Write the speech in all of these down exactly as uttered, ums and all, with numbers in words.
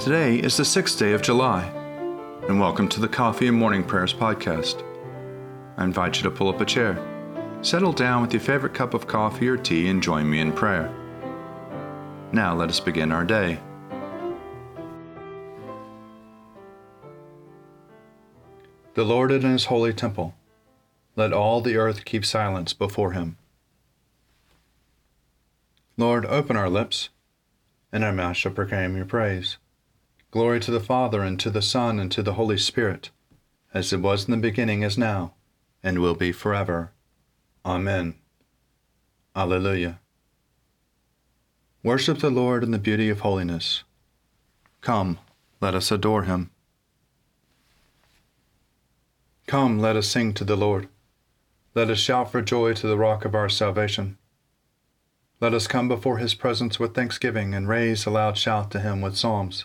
Today is the sixth day of July, and welcome to the Coffee and Morning Prayers podcast. I invite you to pull up a chair, settle down with your favorite cup of coffee or tea, and join me in prayer. Now let us begin our day. The Lord in his holy temple, let all the earth keep silence before him. Lord, open our lips, and our mouth shall proclaim your praise. Glory to the Father, and to the Son, and to the Holy Spirit, as it was in the beginning, is now, and will be forever. Amen. Alleluia. Worship the Lord in the beauty of holiness. Come, let us adore him. Come, let us sing to the Lord. Let us shout for joy to the rock of our salvation. Let us come before his presence with thanksgiving and raise a loud shout to him with psalms.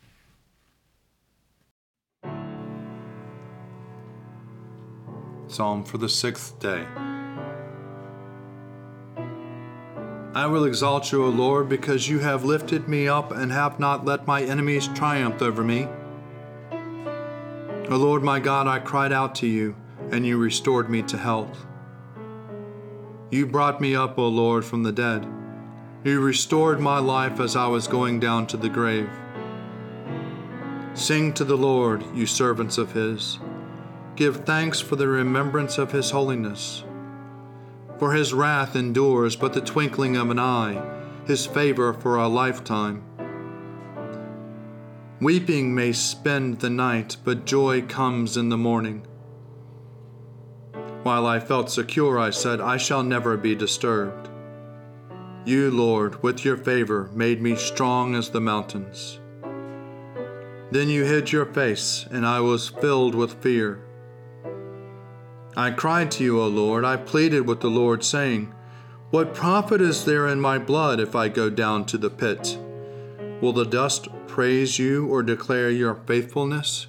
Psalm for the sixth day. I will exalt you, O Lord, because you have lifted me up and have not let my enemies triumph over me. O Lord my God, I cried out to you, and you restored me to health. You brought me up, O Lord, from the dead. You restored my life as I was going down to the grave. Sing to the Lord, you servants of his. Give thanks for the remembrance of his holiness. For his wrath endures but the twinkling of an eye, his favor for a lifetime. Weeping may spend the night, but joy comes in the morning. While I felt secure, I said, I shall never be disturbed. You, Lord, with your favor, made me strong as the mountains. Then you hid your face, and I was filled with fear. I cried to you, O Lord. I pleaded with the Lord, saying, what profit is there in my blood if I go down to the pit? Will the dust praise you or declare your faithfulness?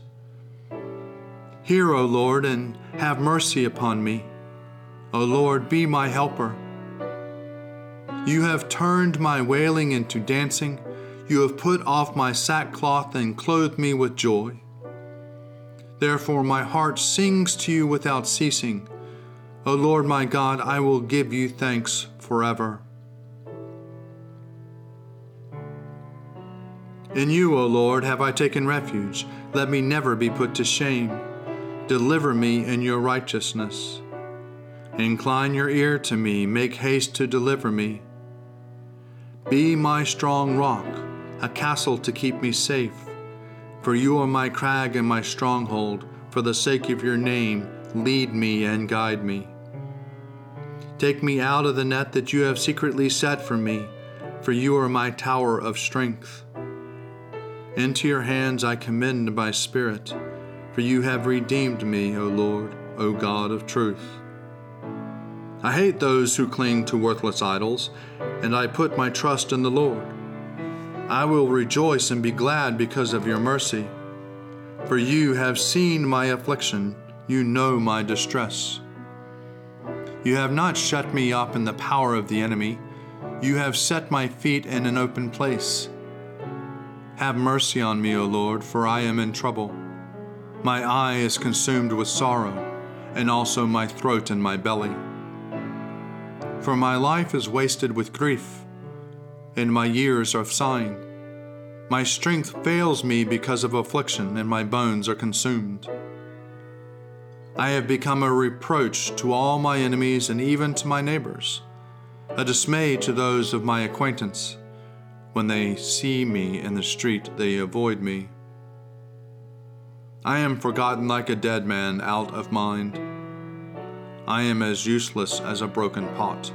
Hear, O Lord, and have mercy upon me. O Lord, be my helper. You have turned my wailing into dancing. You have put off my sackcloth and clothed me with joy. Therefore my heart sings to you without ceasing. O Lord my God, I will give you thanks forever. In you, O Lord, have I taken refuge. Let me never be put to shame. Deliver me in your righteousness. Incline your ear to me. Make haste to deliver me. Be my strong rock, a castle to keep me safe. For you are my crag and my stronghold. For the sake of your name, lead me and guide me. Take me out of the net that you have secretly set for me. For you are my tower of strength. Into your hands I commend my spirit, for you have redeemed me, O Lord, O God of truth. I hate those who cling to worthless idols, and I put my trust in the Lord. I will rejoice and be glad because of your mercy, for you have seen my affliction, you know my distress. You have not shut me up in the power of the enemy, you have set my feet in an open place. Have mercy on me, O Lord, for I am in trouble. My eye is consumed with sorrow, and also my throat and my belly. For my life is wasted with grief, and my years are sighing. My strength fails me because of affliction, and my bones are consumed. I have become a reproach to all my enemies and even to my neighbors, a dismay to those of my acquaintance. When they see me in the street, they avoid me. I am forgotten like a dead man out of mind. I am as useless as a broken pot.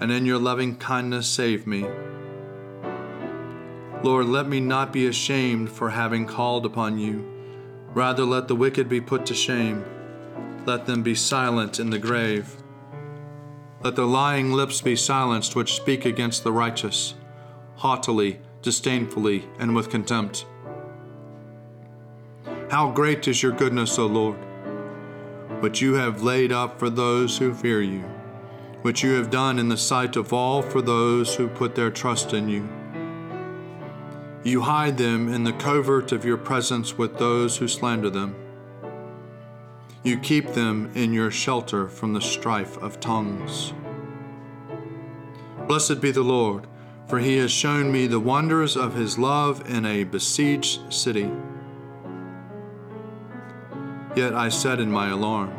and in your loving kindness save me. Lord, let me not be ashamed for having called upon you. Rather, let the wicked be put to shame. Let them be silent in the grave. Let the lying lips be silenced which speak against the righteous, haughtily, disdainfully, and with contempt. How great is your goodness, O Lord, which you have laid up for those who fear you, which you have done in the sight of all for those who put their trust in you. You hide them in the covert of your presence with those who slander them. You keep them in your shelter from the strife of tongues. Blessed be the Lord, for he has shown me the wonders of his love in a besieged city. Yet I said in my alarm,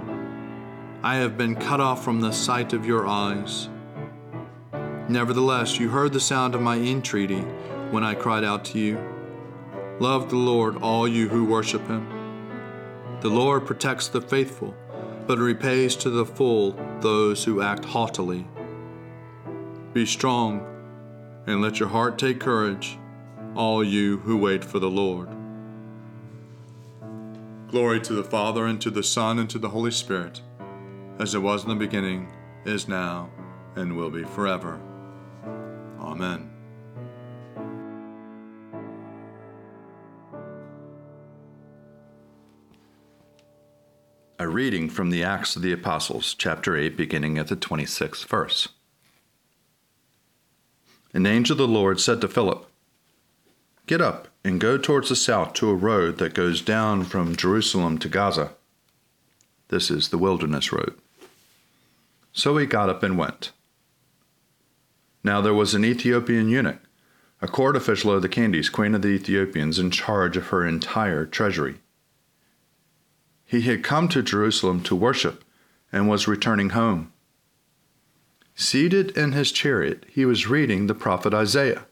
I have been cut off from the sight of your eyes. Nevertheless, you heard the sound of my entreaty when I cried out to you. Love the Lord, all you who worship him. The Lord protects the faithful, but repays to the full those who act haughtily. Be strong and let your heart take courage, all you who wait for the Lord. Glory to the Father, and to the Son, and to the Holy Spirit, as it was in the beginning, is now, and will be forever. Amen. A reading from the Acts of the Apostles, chapter eight, beginning at the twenty-sixth verse. An angel of the Lord said to Philip, "Get up and go towards the south to a road that goes down from Jerusalem to Gaza. This is the wilderness road." So he got up and went. Now there was an Ethiopian eunuch, a court official of the Candace, queen of the Ethiopians, in charge of her entire treasury. He had come to Jerusalem to worship and was returning home. Seated in his chariot, he was reading the prophet Isaiah.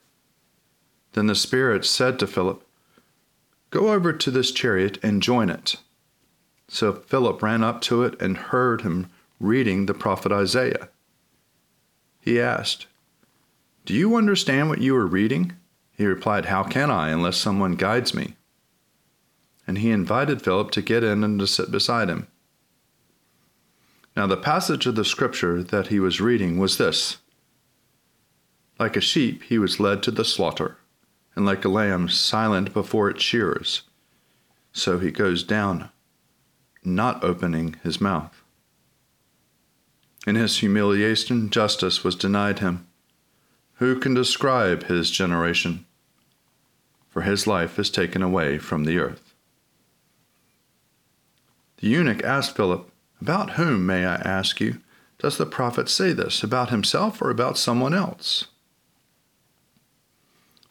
Then the Spirit said to Philip, "Go over to this chariot and join it." So Philip ran up to it and heard him reading the prophet Isaiah. He asked, "Do you understand what you are reading?" He replied, "How can I unless someone guides me?" And he invited Philip to get in and to sit beside him. Now the passage of the scripture that he was reading was this: "Like a sheep he was led to the slaughter, and like a lamb silent before its shearers, so he goes down, not opening his mouth. In his humiliation, justice was denied him. Who can describe his generation? For his life is taken away from the earth." The eunuch asked Philip, "About whom, may I ask you, does the prophet say this, about himself or about someone else?"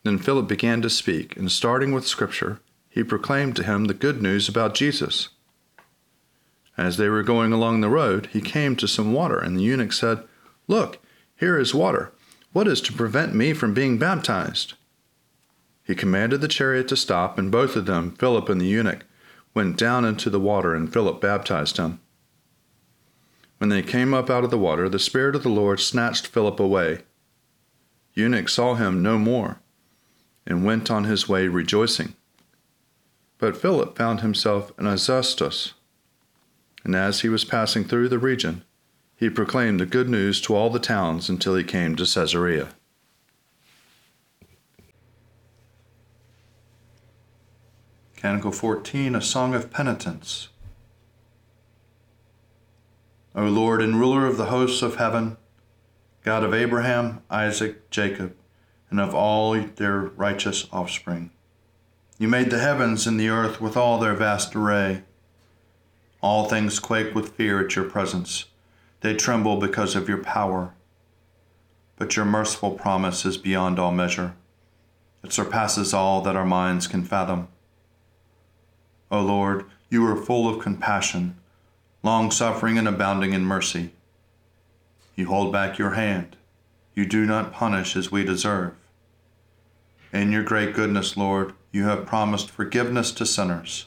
Then Philip began to speak, and starting with Scripture, he proclaimed to him the good news about Jesus. As they were going along the road, he came to some water, and the eunuch said, "Look, here is water. What is to prevent me from being baptized?" He commanded the chariot to stop, and both of them, Philip and the eunuch, went down into the water, and Philip baptized him. When they came up out of the water, the Spirit of the Lord snatched Philip away. The eunuch saw him no more, and went on his way rejoicing. But Philip found himself in Azotus, and as he was passing through the region, he proclaimed the good news to all the towns until he came to Caesarea. Canticle fourteen, A Song of Penitence. O Lord and ruler of the hosts of heaven, God of Abraham, Isaac, Jacob, and of all their righteous offspring. You made the heavens and the earth with all their vast array. All things quake with fear at your presence. They tremble because of your power. But your merciful promise is beyond all measure. It surpasses all that our minds can fathom. O Lord, you are full of compassion, long-suffering and abounding in mercy. You hold back your hand. You do not punish as we deserve. In your great goodness, Lord, you have promised forgiveness to sinners,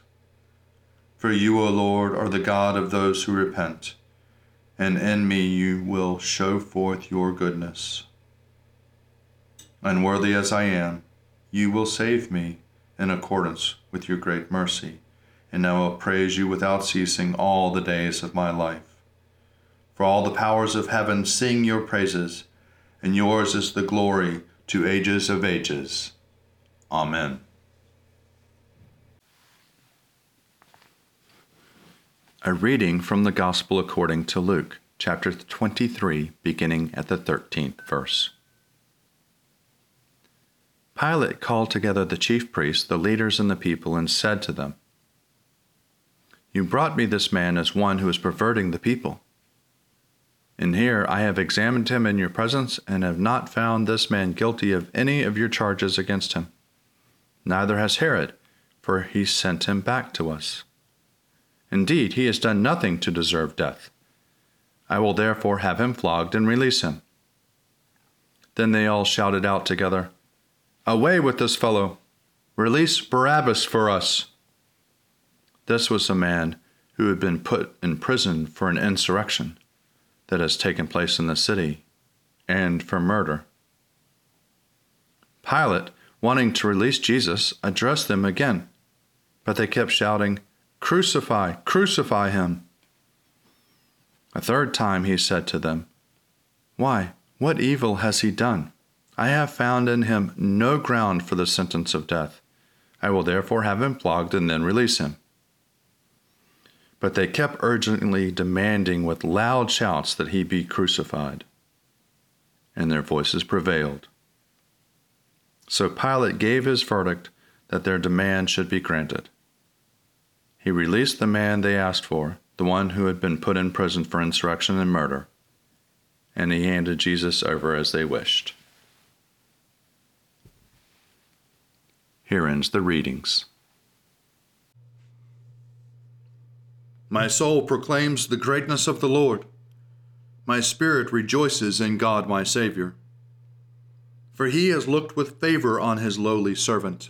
For you, O Lord, are the God of those who repent, and in me you will show forth your goodness. Unworthy as I am, you will save me in accordance with your great mercy, and I will praise you without ceasing all the days of my life. For all the powers of heaven sing your praises, and yours is the glory to ages of ages. Amen. A reading from the Gospel according to Luke, chapter twenty-three, beginning at the thirteenth verse. Pilate called together the chief priests, the leaders, and the people, and said to them, "You brought me this man as one who is perverting the people. And here I have examined him in your presence, and have not found this man guilty of any of your charges against him. Neither has Herod, for he sent him back to us. Indeed, he has done nothing to deserve death. I will therefore have him flogged and release him." Then they all shouted out together, "Away with this fellow! Release Barabbas for us!" This was a man who had been put in prison for an insurrection that has taken place in the city, and for murder. Pilate, wanting to release Jesus, addressed them again, but they kept shouting, "Crucify, crucify him." A third time he said to them, "Why, what evil has he done? I have found in him no ground for the sentence of death. I will therefore have him flogged and then release him." But they kept urgently demanding with loud shouts that he be crucified, and their voices prevailed. So Pilate gave his verdict that their demand should be granted. He released the man they asked for, the one who had been put in prison for insurrection and murder, and he handed Jesus over as they wished. Here ends the readings. My soul proclaims the greatness of the Lord. My spirit rejoices in God my Savior. For he has looked with favor on his lowly servant.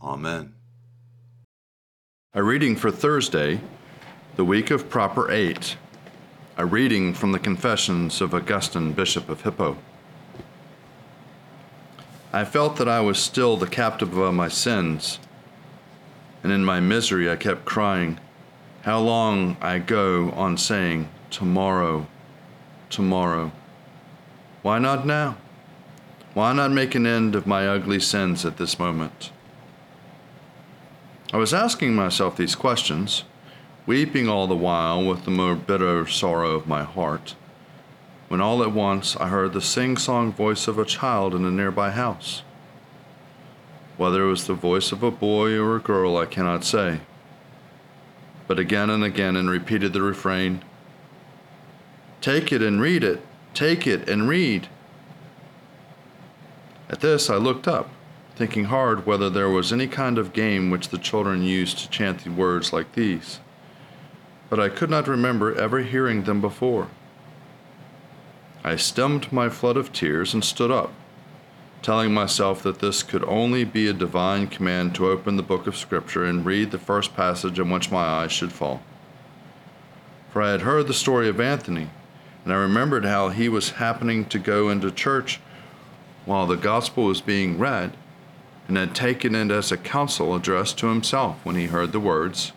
Amen. A reading for Thursday, the week of Proper Eight. A reading from the Confessions of Augustine, Bishop of Hippo. I felt that I was still the captive of my sins, and in my misery I kept crying, "How long I go on saying, 'Tomorrow, tomorrow.' Why not now? Why not make an end of my ugly sins at this moment?" I was asking myself these questions, weeping all the while with the more bitter sorrow of my heart, when all at once I heard the sing-song voice of a child in a nearby house. Whether it was the voice of a boy or a girl, I cannot say. but again and again, and repeated the refrain, "Take it and read it, take it and read." At this I looked up, thinking hard whether there was any kind of game which the children used to chant the words like these, but I could not remember ever hearing them before. I stemmed my flood of tears and stood up, telling myself that this could only be a divine command to open the book of Scripture and read the first passage on which my eyes should fall. For I had heard the story of Anthony, and I remembered how he was happening to go into church while the gospel was being read, and had taken it as a counsel addressed to himself when he heard the words,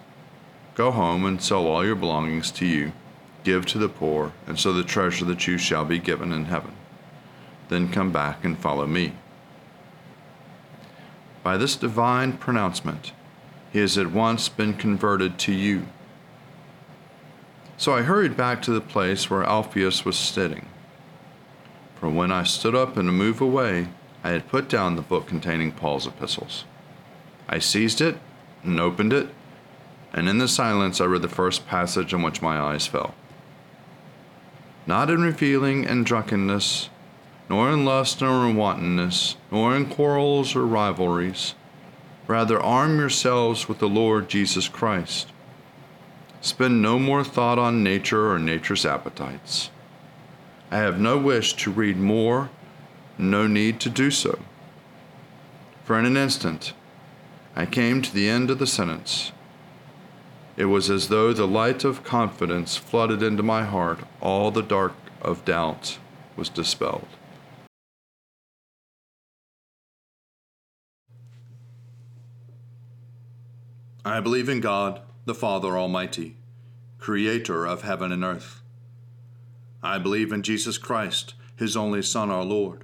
"Go home and sell all your belongings to you, give to the poor, and so the treasure that you shall be given in heaven. Then come back and follow me." By this divine pronouncement, he has at once been converted to you. So I hurried back to the place where Alpheus was sitting. For when I stood up and to move away, I had put down the book containing Paul's epistles. I seized it and opened it, and in the silence I read the first passage on which my eyes fell. "Not in reveling and drunkenness, nor in lust, nor in wantonness, nor in quarrels or rivalries. Rather arm yourselves with the Lord Jesus Christ. Spend no more thought on nature or nature's appetites." I have no wish to read more, no need to do so. For in an instant, I came to the end of the sentence. It was as though the light of confidence flooded into my heart, all the dark of doubt was dispelled. I believe in God, the Father Almighty, creator of heaven and earth. I believe in Jesus Christ, his only Son, our Lord.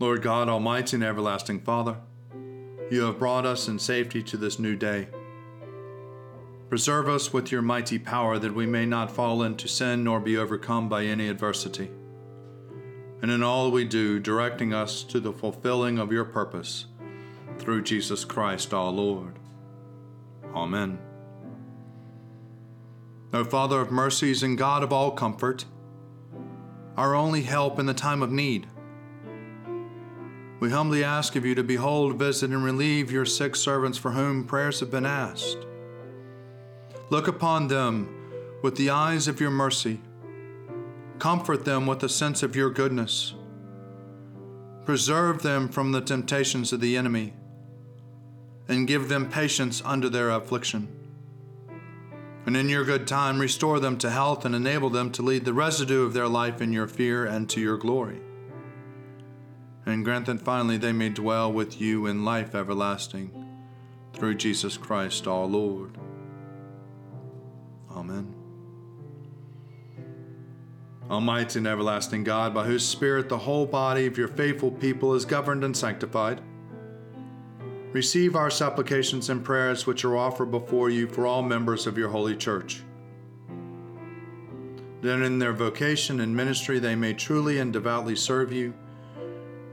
Lord God, almighty and everlasting Father, you have brought us in safety to this new day. Preserve us with your mighty power that we may not fall into sin nor be overcome by any adversity. And in all we do, directing us to the fulfilling of your purpose, through Jesus Christ our Lord. Amen. O Father of mercies and God of all comfort, our only help in the time of need, we humbly ask of you to behold, visit, and relieve your sick servants for whom prayers have been asked. Look upon them with the eyes of your mercy. Comfort them with a sense of your goodness. Preserve them from the temptations of the enemy, and give them patience under their affliction. and in your good time restore them to health and enable them to lead the residue of their life in your fear and to your glory. And grant that finally they may dwell with you in life everlasting, through Jesus Christ our Lord. Amen. Almighty and everlasting God, by whose Spirit the whole body of your faithful people is governed and sanctified, receive our supplications and prayers which are offered before you for all members of your holy church, that in their vocation and ministry they may truly and devoutly serve you,